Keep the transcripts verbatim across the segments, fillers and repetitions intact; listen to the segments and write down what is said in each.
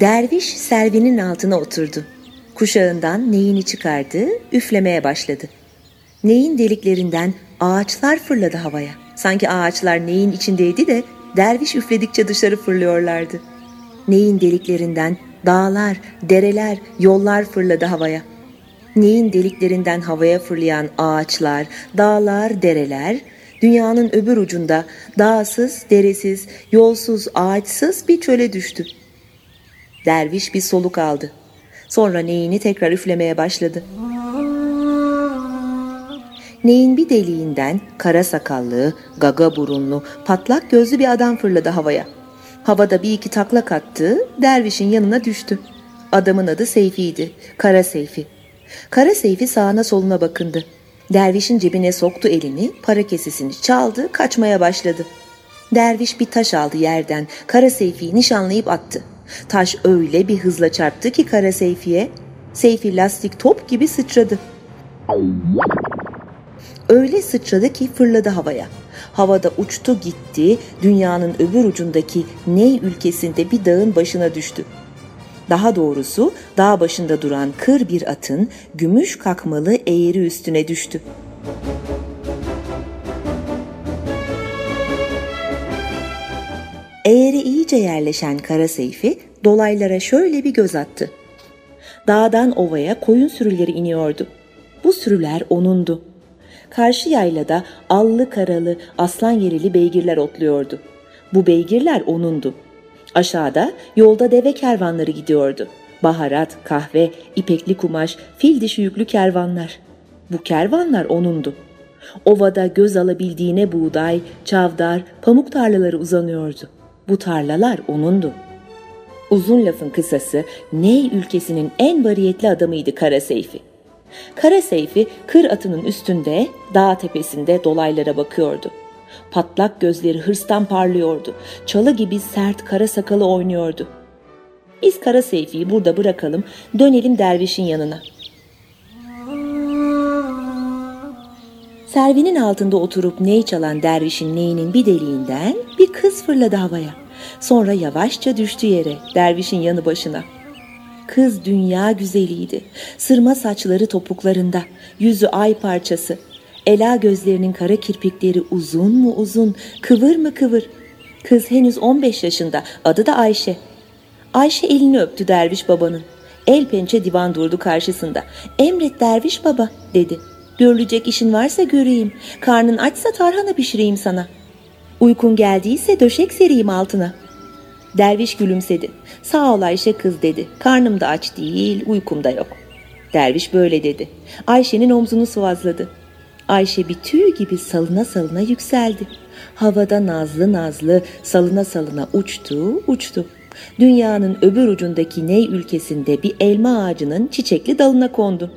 Derviş Selvi'nin altına oturdu. Kuşağından neyini çıkardı, üflemeye başladı. Neyin deliklerinden ağaçlar fırladı havaya. Sanki ağaçlar neyin içindeydi de derviş üfledikçe dışarı fırlıyorlardı. Neyin deliklerinden dağlar, dereler, yollar fırladı havaya. Neyin deliklerinden havaya fırlayan ağaçlar, dağlar, dereler, dünyanın öbür ucunda dağsız, deresiz, yolsuz, ağaçsız bir çöle düştü. Derviş bir soluk aldı. Sonra neyini tekrar üflemeye başladı. Neyin bir deliğinden kara sakallı, gaga burunlu, patlak gözlü bir adam fırladı havaya. Havada bir iki taklak attı, dervişin yanına düştü. Adamın adı Seyfi'ydi, Kara Seyfi. Kara Seyfi sağına soluna bakındı. Dervişin cebine soktu elini, para kesesini çaldı, kaçmaya başladı. Derviş bir taş aldı yerden, Kara Seyfi'yi nişanlayıp attı. Taş öyle bir hızla çarptı ki Kara Seyfi'ye, Seyfi lastik top gibi sıçradı. Öyle sıçradı ki fırladı havaya. Havada uçtu gitti, dünyanın öbür ucundaki Ney ülkesinde bir dağın başına düştü. Daha doğrusu dağ başında duran kır bir atın gümüş kakmalı eğri üstüne düştü. Eğri iyice yerleşen Kara Seyfi dolaylara şöyle bir göz attı. Dağdan ovaya koyun sürüleri iniyordu. Bu sürüler onundu. Karşı yaylada allı karalı aslan yerili beygirler otluyordu. Bu beygirler onundu. Aşağıda yolda deve kervanları gidiyordu. Baharat, kahve, ipekli kumaş, fil dişi yüklü kervanlar. Bu kervanlar onundu. Ovada göz alabildiğine buğday, çavdar, pamuk tarlaları uzanıyordu. Bu tarlalar onundu. Uzun lafın kısası, Ney ülkesinin en variyetli adamıydı Kara Seyfi. Kara Seyfi kır atının üstünde, dağ tepesinde dolaylara bakıyordu. Patlak gözleri hırstan parlıyordu. Çalı gibi sert kara sakalı oynuyordu. Biz Kara Seyfi'yi burada bırakalım, dönelim dervişin yanına. Selvi'nin altında oturup ney çalan dervişin neyinin bir deliğinden bir kız fırladı havaya. Sonra yavaşça düştü yere, dervişin yanı başına. Kız dünya güzeliydi. Sırma saçları topuklarında, yüzü ay parçası. Ela gözlerinin kara kirpikleri uzun mu uzun, kıvır mı kıvır. Kız henüz on beş yaşında, adı da Ayşe. Ayşe elini öptü derviş babanın. El pençe divan durdu karşısında. "Emret derviş baba," dedi. "Görülecek işin varsa göreyim. Karnın açsa tarhana pişireyim sana. Uykun geldiyse döşek sereyim altına." Derviş gülümsedi. "Sağ ol Ayşe kız," dedi. "Karnım da aç değil, uykum da yok." Derviş böyle dedi. Ayşe'nin omzunu sıvazladı. Ayşe bir tüy gibi salına salına yükseldi. Havada nazlı nazlı salına salına uçtu, uçtu. Dünyanın öbür ucundaki Ney ülkesinde bir elma ağacının çiçekli dalına kondu.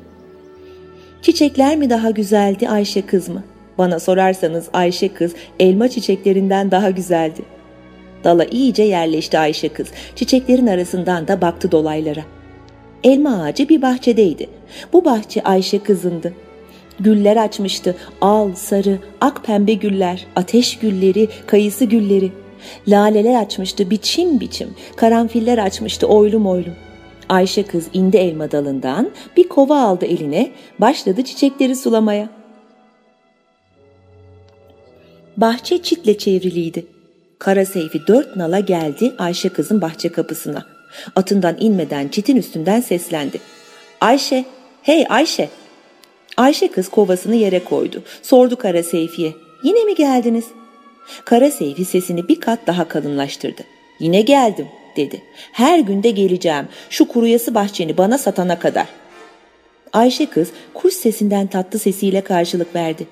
Çiçekler mi daha güzeldi, Ayşe kız mı? Bana sorarsanız Ayşe kız elma çiçeklerinden daha güzeldi. Dala iyice yerleşti Ayşe kız. Çiçeklerin arasından da baktı dolaylara. Elma ağacı bir bahçedeydi. Bu bahçe Ayşe kızındı. Güller açmıştı. Al, sarı, ak pembe güller, ateş gülleri, kayısı gülleri. Laleler açmıştı biçim biçim. Karanfiller açmıştı oylum oylum. Ayşe kız indi elma dalından, bir kova aldı eline, başladı çiçekleri sulamaya. Bahçe çitle çevriliydi. Kara Seyfi dört nala geldi Ayşe kızın bahçe kapısına. Atından inmeden çitin üstünden seslendi. "Ayşe, hey Ayşe." Ayşe kız kovasını yere koydu. Sordu Kara Seyfi'ye, "Yine mi geldiniz?" Kara Seyfi sesini bir kat daha kalınlaştırdı. "Yine geldim," dedi. "Her gün de geleceğim. Şu kuruyası bahçeni bana satana kadar." Ayşe kız kuş sesinden tatlı sesiyle karşılık verdi.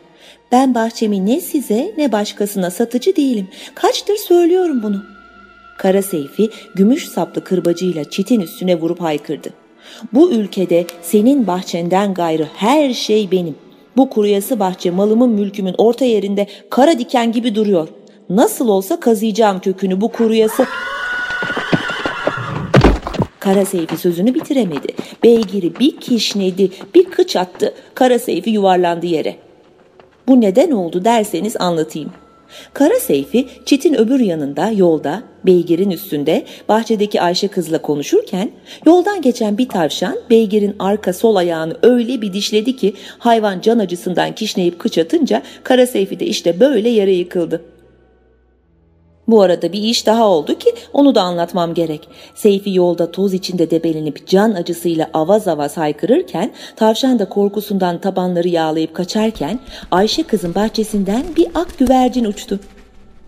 "Ben bahçemi ne size ne başkasına satıcı değilim. Kaçtır söylüyorum bunu." Kara Seyfi gümüş saplı kırbacıyla çitin üstüne vurup haykırdı. "Bu ülkede senin bahçenden gayrı her şey benim. Bu kuruyası bahçe malımın mülkümün orta yerinde kara diken gibi duruyor. Nasıl olsa kazıyacağım kökünü bu kuruyası..." Kara Seyfi sözünü bitiremedi. Beygiri bir kişnedi, bir kıç attı. Kara Seyfi yuvarlandı yere. Bu neden oldu derseniz anlatayım. Kara Seyfi çitin öbür yanında yolda, beygirin üstünde bahçedeki Ayşe kızla konuşurken yoldan geçen bir tavşan beygirin arka sol ayağını öyle bir dişledi ki hayvan can acısından kişneyip kıç atınca Kara Seyfi de işte böyle yere yıkıldı. Bu arada bir iş daha oldu ki onu da anlatmam gerek. Seyfi yolda toz içinde debelenip can acısıyla avaz avaz haykırırken, tavşan da korkusundan tabanları yağlayıp kaçarken Ayşe kızın bahçesinden bir ak güvercin uçtu.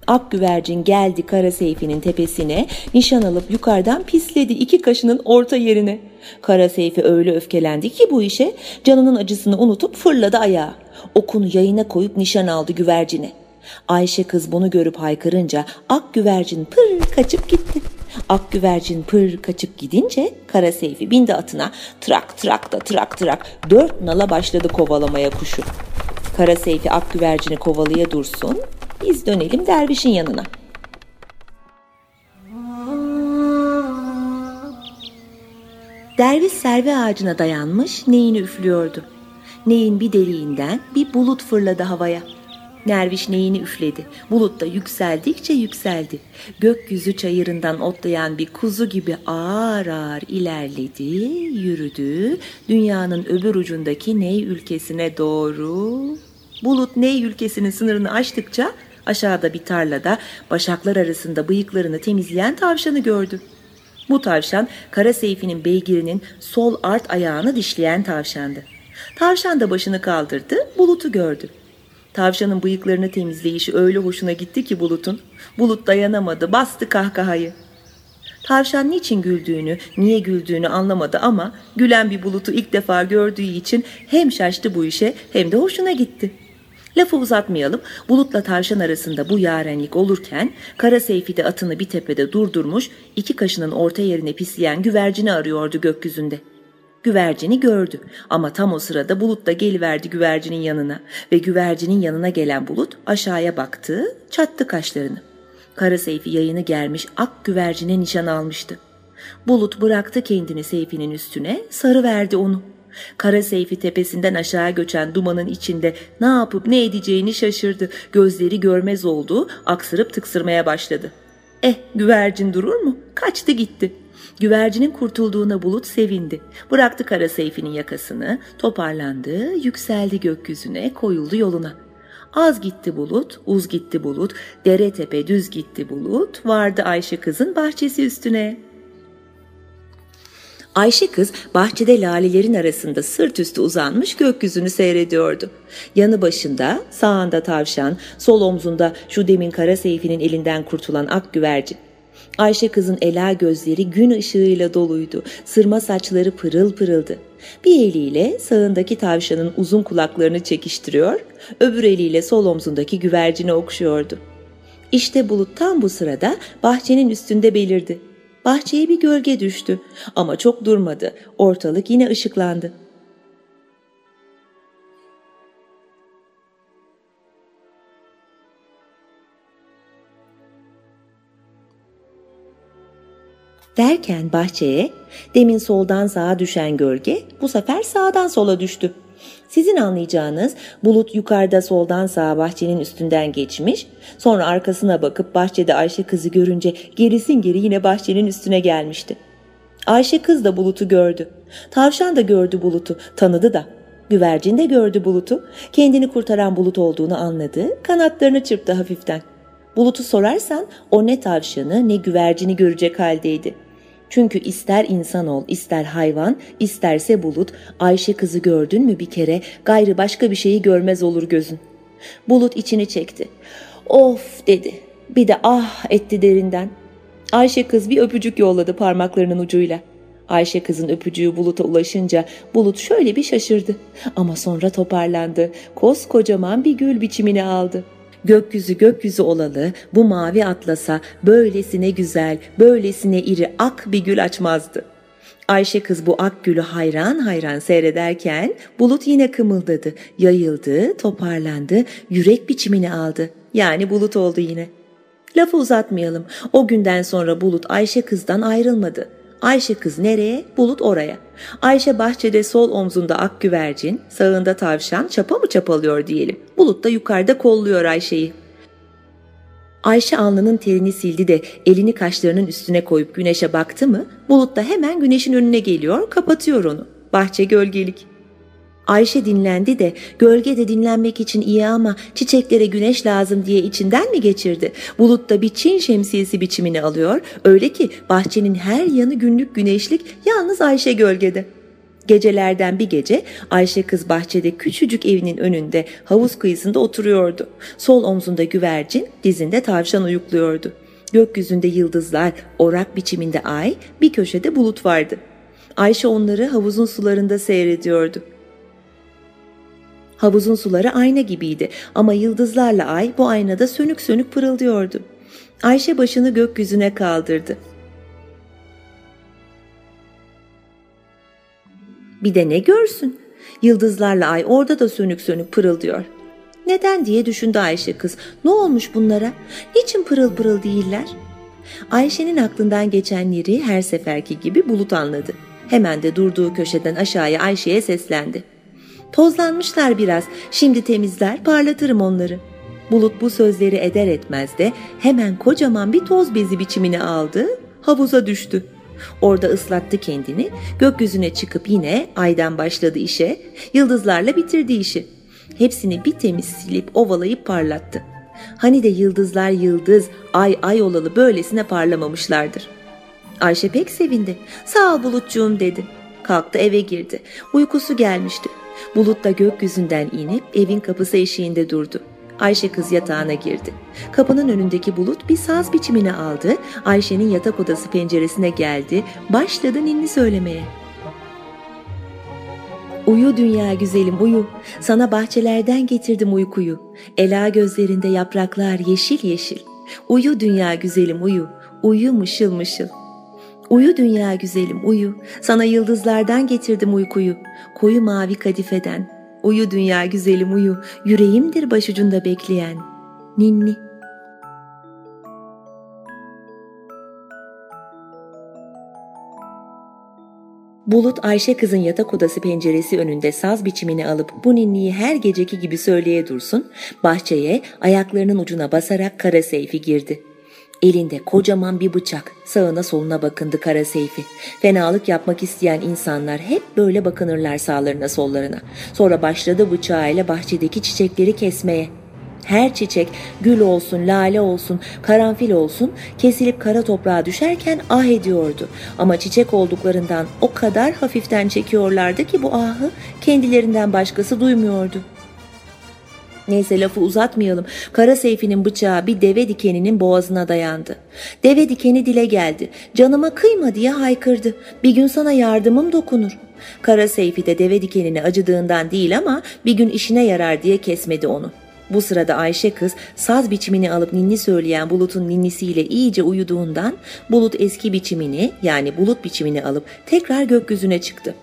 Ak güvercin geldi Kara Seyfi'nin tepesine, nişan alıp yukarıdan pisledi iki kaşının orta yerine. Kara Seyfi öyle öfkelendi ki bu işe, canının acısını unutup fırladı ayağa. Okunu yayına koyup nişan aldı güvercine. Ayşe kız bunu görüp haykırınca ak güvercin pır kaçıp gitti. Ak güvercin pır kaçıp gidince Kara Seyfi bindi atına, trak trak da trak trak dört nala başladı kovalamaya kuşu. Kara Seyfi ak güvercini kovalaya dursun, biz dönelim dervişin yanına. Derviş serve ağacına dayanmış neyini üflüyordu. Neyin bir deliğinden bir bulut fırladı havaya. Derviş neyini üfledi. Bulut da yükseldikçe yükseldi. Gökyüzü çayırından otlayan bir kuzu gibi ağır ağır ilerledi, yürüdü. Dünyanın öbür ucundaki Ney ülkesine doğru. Bulut Ney ülkesinin sınırını aştıkça aşağıda bir tarlada başaklar arasında bıyıklarını temizleyen tavşanı gördü. Bu tavşan Kara Seyfi'nin beygirinin sol art ayağını dişleyen tavşandı. Tavşan da başını kaldırdı, Bulut'u gördü. Tavşanın bıyıklarını temizleyişi öyle hoşuna gitti ki Bulut'un. Bulut dayanamadı, bastı kahkahayı. Tavşan niçin güldüğünü, niye güldüğünü anlamadı ama gülen bir Bulut'u ilk defa gördüğü için hem şaştı bu işe hem de hoşuna gitti. Lafı uzatmayalım, Bulut'la tavşan arasında bu yarenlik olurken Kara Seyfi de atını bir tepede durdurmuş, iki kaşının orta yerine pisleyen güvercini arıyordu gökyüzünde. Güvercini gördü ama tam o sırada Bulut da geliverdi güvercinin yanına ve güvercinin yanına gelen Bulut aşağıya baktı, çattı kaşlarını. Kara Seyfi yayını germiş ak güvercine nişan almıştı. Bulut bıraktı kendini Seyfi'nin üstüne, sarıverdi onu. Kara Seyfi tepesinden aşağı göçen dumanın içinde ne yapıp ne edeceğini şaşırdı, gözleri görmez oldu, aksırıp tıksırmaya başladı. Eh güvercin durur mu? Kaçtı gitti. Güvercinin kurtulduğuna Bulut sevindi. Bıraktı Kara Seyfi'nin yakasını, toparlandı, yükseldi gökyüzüne, koyuldu yoluna. Az gitti Bulut, uz gitti Bulut, dere tepe düz gitti Bulut, vardı Ayşe kızın bahçesi üstüne. Ayşe kız bahçede lalelerin arasında sırt üstü uzanmış gökyüzünü seyrediyordu. Yanı başında, sağında tavşan, sol omzunda şu demin Kara Seyfi'nin elinden kurtulan ak güvercin. Ayşe kızın ela gözleri gün ışığıyla doluydu, sırma saçları pırıl pırıldı. Bir eliyle sağındaki tavşanın uzun kulaklarını çekiştiriyor, öbür eliyle sol omzundaki güvercini okşuyordu. İşte Bulut tam bu sırada bahçenin üstünde belirdi. Bahçeye bir gölge düştü ama çok durmadı, ortalık yine ışıklandı. Derken bahçeye demin soldan sağa düşen gölge bu sefer sağdan sola düştü. Sizin anlayacağınız Bulut yukarıda soldan sağa bahçenin üstünden geçmiş, sonra arkasına bakıp bahçede Ayşe kızı görünce gerisin geri yine bahçenin üstüne gelmişti. Ayşe kız da Bulut'u gördü. Tavşan da gördü Bulut'u, tanıdı da. Güvercin de gördü Bulut'u. Kendini kurtaran Bulut olduğunu anladı, kanatlarını çırptı hafiften. Bulut'u sorarsan o ne tavşanı ne güvercini görecek haldeydi. Çünkü ister insan ol, ister hayvan, isterse Bulut, Ayşe kızı gördün mü bir kere gayrı başka bir şeyi görmez olur gözün. Bulut içini çekti. Of dedi. Bir de ah etti derinden. Ayşe kız bir öpücük yolladı parmaklarının ucuyla. Ayşe kızın öpücüğü Bulut'a ulaşınca Bulut şöyle bir şaşırdı. Ama sonra toparlandı. Koskocaman bir gül biçimini aldı. Gökyüzü gökyüzü olalı bu mavi atlasa böylesine güzel, böylesine iri ak bir gül açmazdı. Ayşe kız bu ak gülü hayran hayran seyrederken Bulut yine kımıldadı, yayıldı, toparlandı, yürek biçimini aldı. Yani Bulut oldu yine. Lafı uzatmayalım. O günden sonra Bulut Ayşe kızdan ayrılmadı. Ayşe kız nereye? Bulut oraya. Ayşe bahçede sol omzunda ak güvercin, sağında tavşan çapa mı çapalıyor diyelim. Bulut da yukarıda kolluyor Ayşe'yi. Ayşe alnının terini sildi de elini kaşlarının üstüne koyup güneşe baktı mı, bulut da hemen güneşin önüne geliyor, kapatıyor onu. Bahçe gölgelik. Ayşe dinlendi de gölge de dinlenmek için iyi ama çiçeklere güneş lazım diye içinden mi geçirdi? Bulut da bir Çin şemsiyesi biçimini alıyor, öyle ki bahçenin her yanı günlük güneşlik, yalnız Ayşe gölgede. Gecelerden bir gece Ayşe kız bahçede küçücük evinin önünde havuz kıyısında oturuyordu. Sol omzunda güvercin, dizinde tavşan uyukluyordu. Gökyüzünde yıldızlar, orak biçiminde ay, bir köşede bulut vardı. Ayşe onları havuzun sularında seyrediyordu. Havuzun suları ayna gibiydi ama yıldızlarla ay bu aynada sönük sönük pırıldıyordu. Ayşe başını gökyüzüne kaldırdı. Bir de ne görsün? Yıldızlarla ay orada da sönük sönük pırıldıyor. Neden diye düşündü Ayşe kız. Ne olmuş bunlara? Niçin pırıl pırıl değiller? Ayşe'nin aklından geçenleri her seferki gibi bulut anladı. Hemen de durduğu köşeden aşağıya Ayşe'ye seslendi. Tozlanmışlar biraz, şimdi temizler, parlatırım onları. Bulut bu sözleri eder etmez de hemen kocaman bir toz bezi biçimini aldı, havuza düştü. Orada ıslattı kendini, gökyüzüne çıkıp yine aydan başladı işe, yıldızlarla bitirdi işi. Hepsini bir temiz silip ovalayıp parlattı. Hani de yıldızlar yıldız, ay ay olalı böylesine parlamamışlardır. Ayşe pek sevindi. Sağ ol bulutcuğum dedi. Kalktı eve girdi. Uykusu gelmişti. Bulut da gökyüzünden inip evin kapısı eşiğinde durdu. Ayşe kız yatağına girdi. Kapının önündeki bulut bir saz biçimini aldı. Ayşe'nin yatak odası penceresine geldi. Başladı ninni söylemeye. Uyu dünya güzelim uyu. Sana bahçelerden getirdim uykuyu. Ela gözlerinde yapraklar yeşil yeşil. Uyu dünya güzelim uyu. Uyu mışıl mışıl. Uyu dünya güzelim uyu, sana yıldızlardan getirdim uykuyu, koyu mavi kadifeden. Uyu dünya güzelim uyu, yüreğimdir başucunda bekleyen. Ninni. Bulut Ayşe kızın yatak odası penceresi önünde saz biçimini alıp bu ninniyi her geceki gibi söyleye dursun, bahçeye ayaklarının ucuna basarak Kara Seyfi girdi. Elinde kocaman bir bıçak, sağına soluna bakındı Kara Seyfi. Fenalık yapmak isteyen insanlar hep böyle bakınırlar sağlarına sollarına. Sonra başladı bıçağıyla bahçedeki çiçekleri kesmeye. Her çiçek, gül olsun, lale olsun, karanfil olsun, kesilip kara toprağa düşerken ah ediyordu. Ama çiçek olduklarından o kadar hafiften çekiyorlardı ki bu ahı kendilerinden başkası duymuyordu. Neyse lafı uzatmayalım. Kara Seyfi'nin bıçağı bir deve dikeninin boğazına dayandı. Deve dikeni dile geldi. Canıma kıyma diye haykırdı. Bir gün sana yardımım dokunur. Kara Seyfi de deve dikenine acıdığından değil ama bir gün işine yarar diye kesmedi onu. Bu sırada Ayşe kız saz biçimini alıp ninni söyleyen bulutun ninnisiyle iyice uyuduğundan bulut eski biçimini yani bulut biçimini alıp tekrar gökyüzüne çıktı.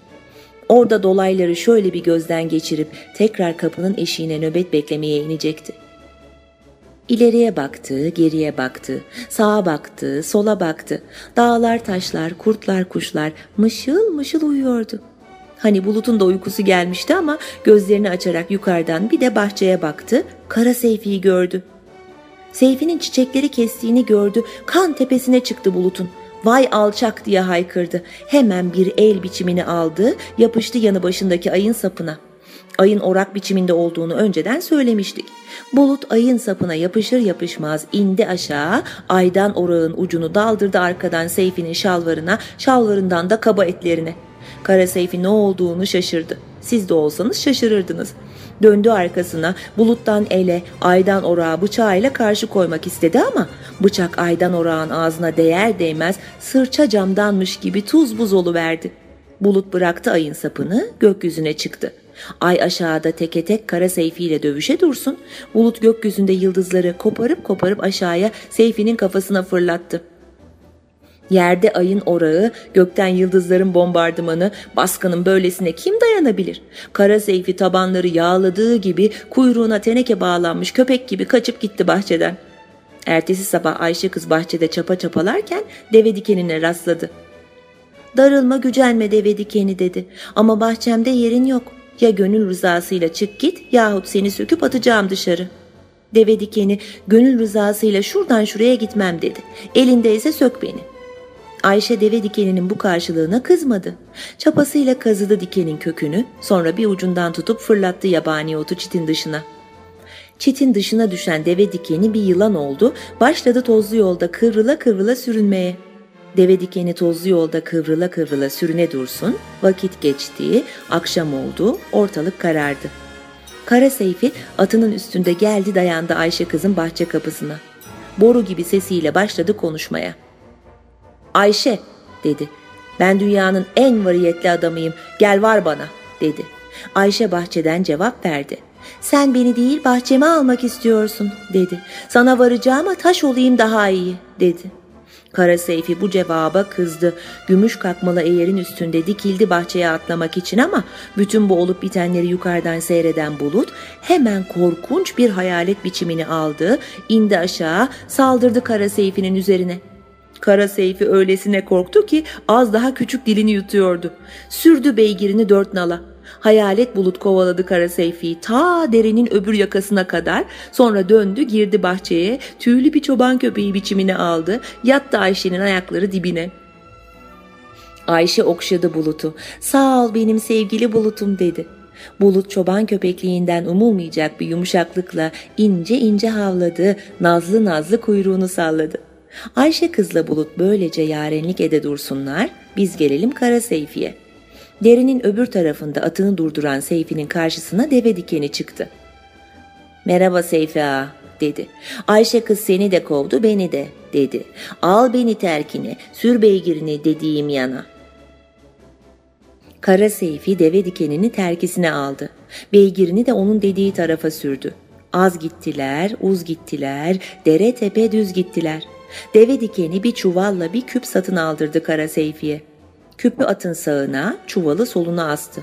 Orada dolayları şöyle bir gözden geçirip tekrar kapının eşiğine nöbet beklemeye inecekti. İleriye baktı, geriye baktı, sağa baktı, sola baktı. Dağlar, taşlar, kurtlar, kuşlar mışıl mışıl uyuyordu. Hani bulutun da uykusu gelmişti ama gözlerini açarak yukarıdan bir de bahçeye baktı, Kara Seyfi'yi gördü. Seyfi'nin çiçekleri kestiğini gördü, kan tepesine çıktı bulutun. Vay alçak diye haykırdı. Hemen bir el biçimini aldı, yapıştı yanı başındaki ayın sapına. Ayın orak biçiminde olduğunu önceden söylemiştik. Bulut ayın sapına yapışır yapışmaz indi aşağı, aydan orağın ucunu daldırdı arkadan Seyfi'nin şalvarına, şalvarından da kaba etlerine. Kara Seyfi ne olduğunu şaşırdı. Siz de olsanız şaşırırdınız. Döndü arkasına, buluttan ele, aydan orağa bıçağıyla karşı koymak istedi ama bıçak aydan orağın ağzına değer değmez sırça camdanmış gibi tuz buz oluverdi. Bulut bıraktı ayın sapını, gökyüzüne çıktı. Ay aşağıda teke tek Kara Seyfi ile dövüşe dursun, bulut gökyüzünde yıldızları koparıp koparıp aşağıya Seyfi'nin kafasına fırlattı. Yerde ayın orağı, gökten yıldızların bombardımanı, baskının böylesine kim dayanabilir? Kara Seyfi tabanları yağladığı gibi kuyruğuna teneke bağlanmış köpek gibi kaçıp gitti bahçeden. Ertesi sabah Ayşe kız bahçede çapa çapalarken deve dikenine rastladı. Darılma gücenme deve dikeni dedi ama bahçemde yerin yok. Ya gönül rızasıyla çık git yahut seni söküp atacağım dışarı. Deve dikeni gönül rızasıyla şuradan şuraya gitmem dedi. Elindeyse sök beni. Ayşe deve dikeninin bu karşılığına kızmadı. Çapasıyla kazıdı dikenin kökünü, sonra bir ucundan tutup fırlattı yabani otu çitin dışına. Çitin dışına düşen deve dikeni bir yılan oldu, başladı tozlu yolda kıvrıla kıvrıla sürünmeye. Deve dikeni tozlu yolda kıvrıla kıvrıla sürüne dursun, vakit geçti, akşam oldu, ortalık karardı. Kara Seyfi atının üstünde geldi dayandı Ayşe kızın bahçe kapısına. Boru gibi sesiyle başladı konuşmaya. "Ayşe," dedi, "ben dünyanın en variyetli adamıyım, gel var bana," dedi. Ayşe bahçeden cevap verdi. "Sen beni değil bahçeme almak istiyorsun," dedi. "Sana varacağıma taş olayım daha iyi," dedi. Kara Seyfi bu cevaba kızdı. Gümüş kakmalı eğerin üstünde dikildi bahçeye atlamak için ama bütün bu olup bitenleri yukarıdan seyreden bulut hemen korkunç bir hayalet biçimini aldı, indi aşağı, saldırdı Kara Seyfi'nin üzerine. Kara Seyfi öylesine korktu ki az daha küçük dilini yutuyordu. Sürdü beygirini dört nala. Hayalet bulut kovaladı Kara Seyfi'yi ta derenin öbür yakasına kadar, sonra döndü girdi bahçeye, tüylü bir çoban köpeği biçimini aldı, yattı Ayşe'nin ayakları dibine. Ayşe okşadı bulutu. "Sağ ol benim sevgili bulutum," dedi. Bulut çoban köpekliğinden umulmayacak bir yumuşaklıkla ince ince havladı, nazlı nazlı kuyruğunu salladı. Ayşe kızla Bulut böylece yarenlik ede dursunlar, biz gelelim Kara Seyfi'ye. Derinin öbür tarafında atını durduran Seyfi'nin karşısına deve dikeni çıktı. "Merhaba Seyfi ağa," dedi. "Ayşe kız seni de kovdu beni de," dedi. "Al beni terkini, sür beygirini dediğim yana." Kara Seyfi deve dikenini terkisine aldı. Beygirini de onun dediği tarafa sürdü. Az gittiler, uz gittiler, dere tepe düz gittiler. Deve dikeni bir çuvalla bir küp satın aldırdı Kara Seyfi'ye. Küpü atın sağına, çuvalı soluna astı.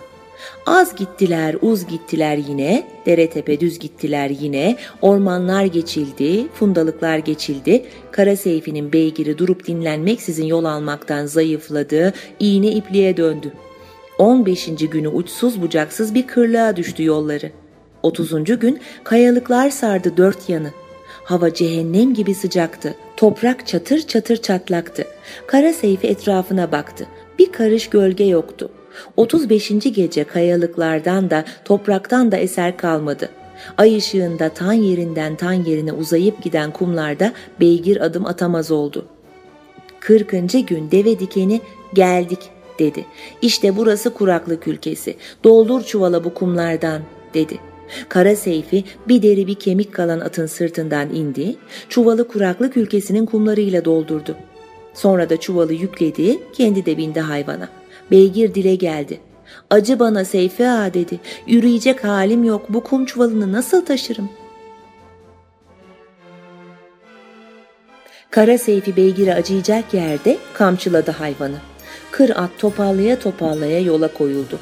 Az gittiler, uz gittiler yine, dere tepe düz gittiler yine, ormanlar geçildi, fundalıklar geçildi, Kara Seyfi'nin beygiri durup dinlenmeksizin yol almaktan zayıfladı, iğne ipliğe döndü. on beşinci günü uçsuz bucaksız bir kırlığa düştü yolları. otuzuncu gün kayalıklar sardı dört yanı. Hava cehennem gibi sıcaktı, toprak çatır çatır çatlaktı. Kara Seyfi etrafına baktı. Bir karış gölge yoktu. otuz beşinci gece kayalıklardan da topraktan da eser kalmadı. Ay ışığında tan yerinden tan yerine uzayıp giden kumlarda beygir adım atamaz oldu. kırkıncı gün deve dikeni "Geldik," dedi. "İşte burası kuraklık ülkesi. Doldur çuvala bu kumlardan," dedi. Kara Seyfi bir deri bir kemik kalan atın sırtından indi, çuvalı kuraklık ülkesinin kumlarıyla doldurdu. Sonra da çuvalı yükledi, kendi de bindi hayvana. Beygir dile geldi. "Acı bana Seyfi ağa," dedi. "Yürüyecek halim yok, bu kum çuvalını nasıl taşırım?" Kara Seyfi beygire acıyacak yerde kamçıladı hayvanı. Kır at topallaya topallaya yola koyuldu.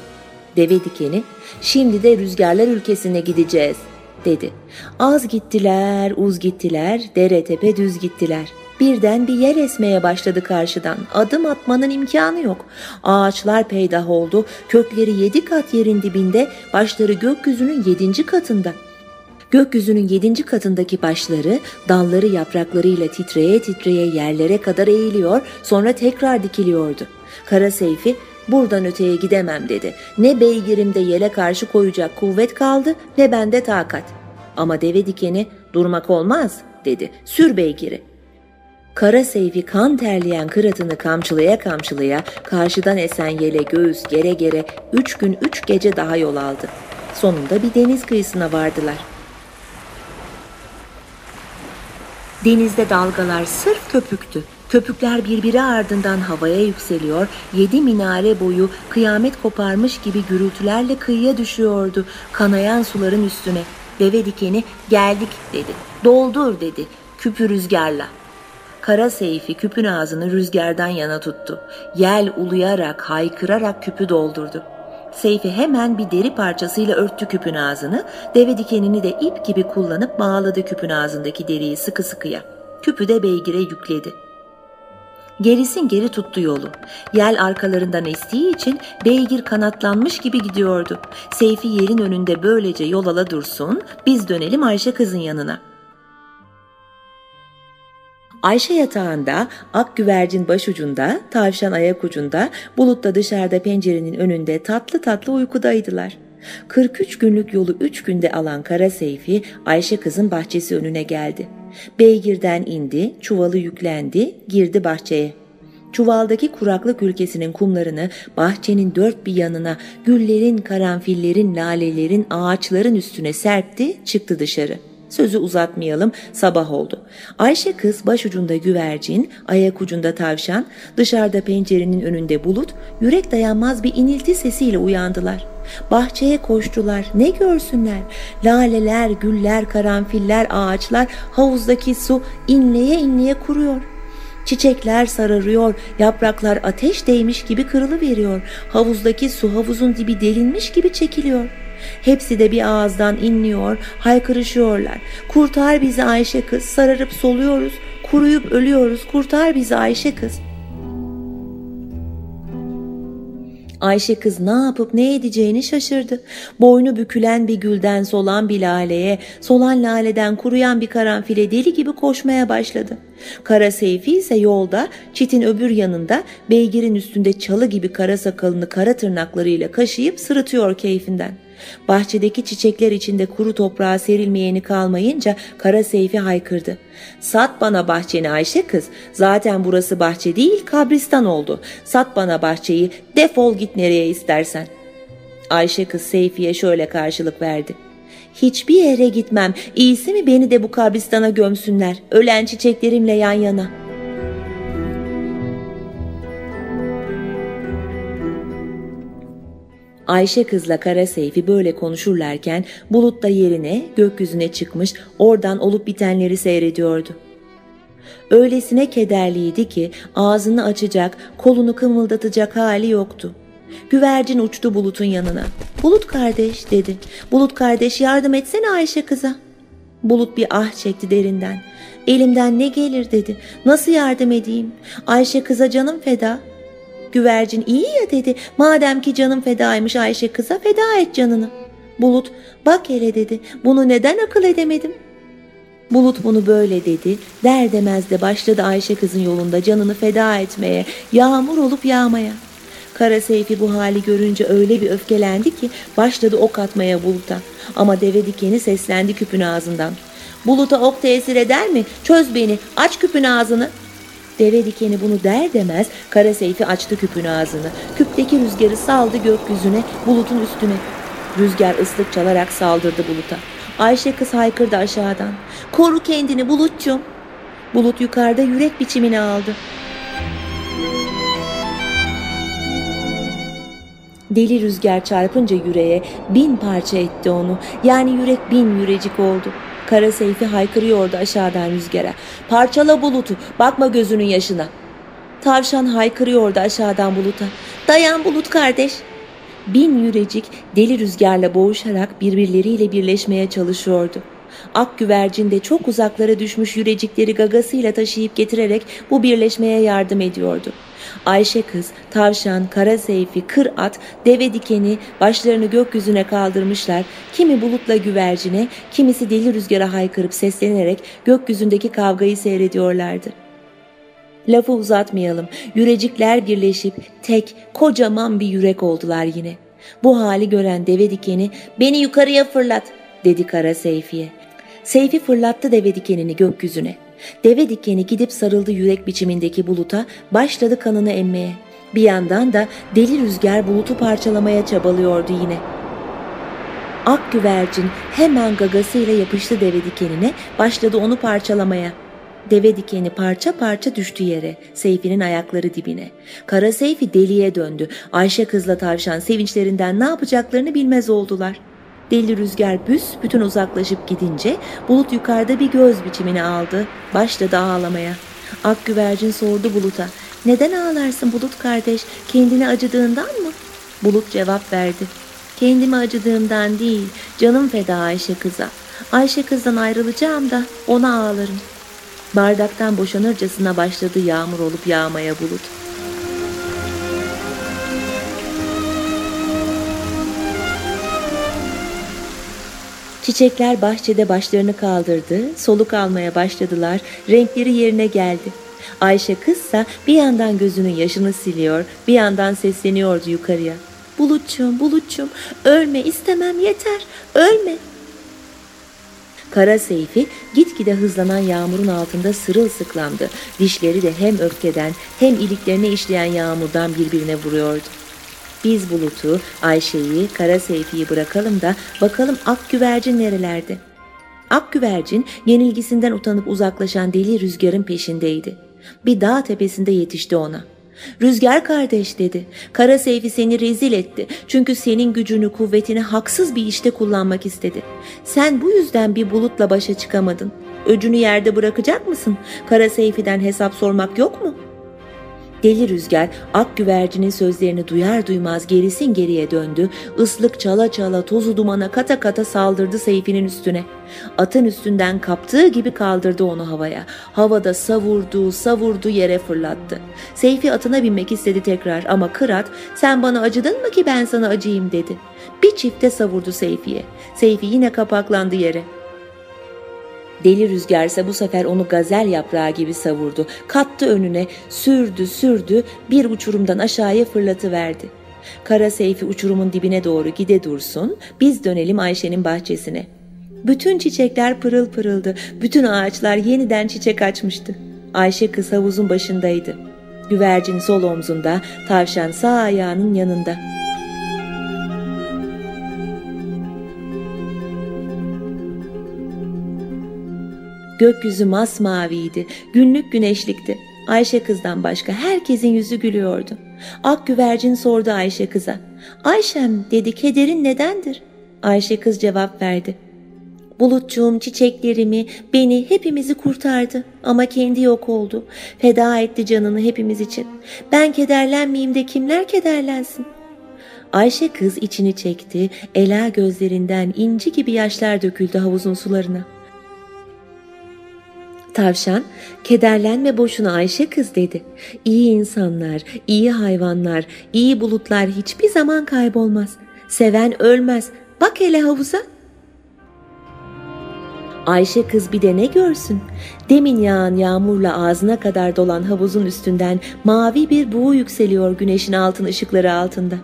Deve dikeni "Şimdi de rüzgarlar ülkesine gideceğiz," dedi. Az gittiler, uz gittiler, dere tepe düz gittiler. Birden bir yer esmeye başladı karşıdan. Adım atmanın imkanı yok. Ağaçlar peydah oldu. Kökleri yedi kat yerin dibinde, başları gökyüzünün yedinci katında. Gökyüzünün yedinci katındaki başları, dalları yapraklarıyla titreye titreye yerlere kadar eğiliyor, sonra tekrar dikiliyordu. Kara Seyfi "Buradan öteye gidemem," dedi. "Ne beygirimde yele karşı koyacak kuvvet kaldı, ne bende takat." Ama deve dikeni "Durmak olmaz," dedi. "Sür beygiri." Kara Seyfi kan terleyen kıratını kamçılaya kamçılaya karşıdan esen yele göğüs gere gere üç gün üç gece daha yol aldı. Sonunda bir deniz kıyısına vardılar. Denizde dalgalar sırf köpüktü. Köpükler birbiri ardından havaya yükseliyor, yedi minare boyu kıyamet koparmış gibi gürültülerle kıyıya düşüyordu, kanayan suların üstüne. Deve dikeni "Geldik," dedi. "Doldur," dedi, "küpü rüzgarla." Kara Seyfi küpün ağzını rüzgardan yana tuttu. Yel uluyarak, haykırarak küpü doldurdu. Seyfi hemen bir deri parçasıyla örttü küpün ağzını, deve dikenini de ip gibi kullanıp bağladı küpün ağzındaki deriyi sıkı sıkıya. Küpü de beygire yükledi. Gerisin geri tuttu yolu. Yel arkalarından estiği için beygir kanatlanmış gibi gidiyordu. Seyfi yerin önünde böylece yol ala dursun, "Biz dönelim Ayşe kızın yanına." Ayşe yatağında, ak güvercin başucunda, tavşan ayak ucunda, Bulut da dışarıda pencerenin önünde tatlı tatlı uykudaydılar. kırk üç günlük yolu üç günde alan Kara Seyfi, Ayşe kızın bahçesi önüne geldi. Beygirden indi, çuvalı yüklendi, girdi bahçeye. Çuvaldaki kuraklık ülkesinin kumlarını bahçenin dört bir yanına, güllerin, karanfillerin, lalelerin, ağaçların üstüne serpti, çıktı dışarı. Sözü uzatmayalım, sabah oldu. Ayşe kız başucunda güvercin, ayak ucunda tavşan, dışarıda pencerenin önünde Bulut, yürek dayanmaz bir inilti sesiyle uyandılar. Bahçeye koştular, ne görsünler? Laleler, güller, karanfiller, ağaçlar, havuzdaki su inleye inleye kuruyor. Çiçekler sararıyor, yapraklar ateş değmiş gibi kırılıveriyor. Havuzdaki su havuzun dibi delinmiş gibi çekiliyor. Hepsi de bir ağızdan inliyor, haykırışıyorlar. Kurtar bizi Ayşe kız, sararıp soluyoruz, kuruyup ölüyoruz, kurtar bizi Ayşe kız. Ayşe kız ne yapıp ne edeceğini şaşırdı. Boynu bükülen bir gülden solan bir laleye, solan laleden kuruyan bir karanfile deli gibi koşmaya başladı. Kara Seyfi ise yolda, çitin öbür yanında, beygirin üstünde çalı gibi kara sakalını kara tırnaklarıyla kaşıyıp sırıtıyor keyfinden. Bahçedeki çiçekler içinde kuru toprağa serilmeyeni kalmayınca Kara Seyfi haykırdı. Sat bana bahçeni Ayşe kız, zaten burası bahçe değil kabristan oldu. Sat bana bahçeyi, defol git nereye istersen. Ayşe kız Seyfi'ye şöyle karşılık verdi. Hiçbir yere gitmem, iyisi mi beni de bu kabristana gömsünler, ölen çiçeklerimle yan yana. Ayşe kızla Kara Seyfi böyle konuşurlarken Bulut da yerine, gökyüzüne çıkmış, oradan olup bitenleri seyrediyordu. Öylesine kederliydi ki ağzını açacak, kolunu kımıldatacak hali yoktu. Güvercin uçtu Bulut'un yanına. Bulut kardeş dedi. Bulut kardeş yardım etsene Ayşe kıza. Bulut bir ah çekti derinden. Elimden ne gelir dedi. Nasıl yardım edeyim? Ayşe kıza canım feda. Güvercin iyi ya dedi, madem ki canım fedaymış Ayşe kıza feda et canını. Bulut bak hele dedi, bunu neden akıl edemedim? Bulut bunu böyle dedi, der demez de başladı Ayşe kızın yolunda canını feda etmeye, yağmur olup yağmaya. Kara Seyfi bu hali görünce öyle bir öfkelendi ki başladı ok atmaya Bulut'a, ama deve dikeni seslendi küpün ağzından. Bulut'a ok tesir eder mi? Çöz beni, aç küpün ağzını. Deve dikeni bunu der demez Kara Seyfi açtı küpün ağzını. Küpteki rüzgarı saldı gökyüzüne, Bulut'un üstüne. Rüzgar ıslık çalarak saldırdı Bulut'a. Ayşe kız haykırdı aşağıdan. Koru kendini Bulut'cum. Bulut yukarıda yürek biçimini aldı. Deli rüzgar çarpınca yüreğe bin parça etti onu. Yani yürek bin yürecik oldu. Kara Seyfi haykırıyordu aşağıdan rüzgara. Parçala Bulut'u, bakma gözünün yaşına. Tavşan haykırıyordu aşağıdan Bulut'a. Dayan Bulut kardeş. Bin yürecik deli rüzgarla boğuşarak birbirleriyle birleşmeye çalışıyordu. Ak güvercin de çok uzaklara düşmüş yürecikleri gagasıyla taşıyıp getirerek bu birleşmeye yardım ediyordu. Ayşe kız, tavşan, Kara Seyfi, kır at, deve dikeni başlarını gökyüzüne kaldırmışlar. Kimi bulutla güvercine, kimisi deli rüzgara haykırıp seslenerek gökyüzündeki kavgayı seyrediyorlardı. Lafı uzatmayalım. Yürecikler birleşip tek, kocaman bir yürek oldular yine. Bu hali gören deve dikeni, "Beni yukarıya fırlat." dedi Kara Seyfi'ye. Seyfi fırlattı deve dikenini gökyüzüne. Deve dikeni gidip sarıldı yürek biçimindeki Bulut'a, başladı kanını emmeye. Bir yandan da deli rüzgar Bulut'u parçalamaya çabalıyordu yine. Ak güvercin hemen gagasıyla yapıştı deve dikenine, başladı onu parçalamaya. Deve dikeni parça parça düştü yere, Seyfi'nin ayakları dibine. Kara Seyfi deliye döndü. Ayşe kızla tavşan sevinçlerinden ne yapacaklarını bilmez oldular. Deli rüzgar büsbütün uzaklaşıp gidince Bulut yukarıda bir göz biçimini aldı, başladı ağlamaya. Ak güvercin sordu Bulut'a, neden ağlarsın Bulut kardeş, kendini acıdığından mı? Bulut cevap verdi, kendimi acıdığımdan değil, canım feda Ayşe kıza. Ayşe kızdan ayrılacağım da ona ağlarım. Bardaktan boşanırcasına başladı yağmur olup yağmaya Bulut. Çiçekler bahçede başlarını kaldırdı, soluk almaya başladılar, renkleri yerine geldi. Ayşe kızsa bir yandan gözünün yaşını siliyor, bir yandan sesleniyordu yukarıya. Bulutçum, bulutçum, ölme istemem yeter, ölme. Kara Seyfi gitgide hızlanan yağmurun altında sırılsıklandı. Dişleri de hem öfkeden hem iliklerine işleyen yağmurdan birbirine vuruyordu. Biz Bulut'u, Ayşe'yi, Kara Seyfi'yi bırakalım da bakalım Ak Güvercin nerelerde? Ak Güvercin yenilgisinden utanıp uzaklaşan deli Rüzgar'ın peşindeydi. Bir dağ tepesinde yetişti ona. Rüzgar kardeş dedi, Kara Seyfi seni rezil etti çünkü senin gücünü kuvvetini haksız bir işte kullanmak istedi. Sen bu yüzden bir bulutla başa çıkamadın. Öcünü yerde bırakacak mısın? Kara Seyfi'den hesap sormak yok mu? Deli Rüzgar Ak Güvercin'in sözlerini duyar duymaz gerisin geriye döndü, ıslık çala çala tozu dumana kata kata saldırdı Seyfi'nin üstüne. Atın üstünden kaptığı gibi kaldırdı onu havaya, havada savurdu savurdu yere fırlattı. Seyfi atına binmek istedi tekrar ama Kırat sen bana acıdın mı ki ben sana acıyayım dedi. Bir çifte savurdu Seyfi'ye, Seyfi yine kapaklandı yere. Deli Rüzgar ise bu sefer onu gazel yaprağı gibi savurdu, kattı önüne, sürdü sürdü, bir uçurumdan aşağıya fırlatıverdi. Kara Seyfi uçurumun dibine doğru gide dursun, biz dönelim Ayşe'nin bahçesine. Bütün çiçekler pırıl pırıldı, bütün ağaçlar yeniden çiçek açmıştı. Ayşe kız havuzun başındaydı. Güvercin sol omzunda, tavşan sağ ayağının yanında. Gökyüzü masmaviydi, günlük güneşlikti. Ayşe kızdan başka herkesin yüzü gülüyordu. Ak Güvercin sordu Ayşe kıza. Ayşem dedi, kederin nedendir? Ayşe kız cevap verdi. Bulutçuğum çiçeklerimi, beni, hepimizi kurtardı ama kendi yok oldu. Feda etti canını hepimiz için. Ben kederlenmeyeyim de kimler kederlensin? Ayşe kız içini çekti, ela gözlerinden inci gibi yaşlar döküldü havuzun sularına. Tavşan, kederlenme boşuna Ayşe kız dedi. İyi insanlar, iyi hayvanlar, iyi bulutlar hiçbir zaman kaybolmaz. Seven ölmez. Bak hele havuza. Ayşe kız bir de ne görsün? Demin yağan yağmurla ağzına kadar dolan havuzun üstünden mavi bir buğu yükseliyor güneşin altın ışıkları altında.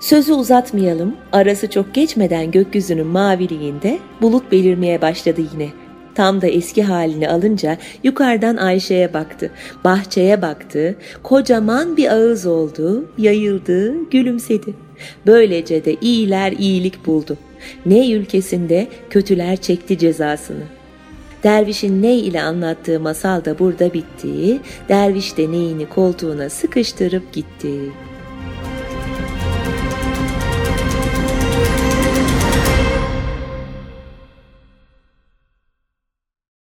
Sözü uzatmayalım. Arası çok geçmeden gökyüzünün maviliğinde bulut belirmeye başladı yine. Tam da eski halini alınca yukarıdan Ayşe'ye baktı, bahçeye baktı, kocaman bir ağız oldu, yayıldı, gülümsedi. Böylece de iyiler iyilik buldu. Ney ülkesinde kötüler çekti cezasını. Dervişin Ney ile anlattığı masal da burada bitti, derviş de neyini koltuğuna sıkıştırıp gitti.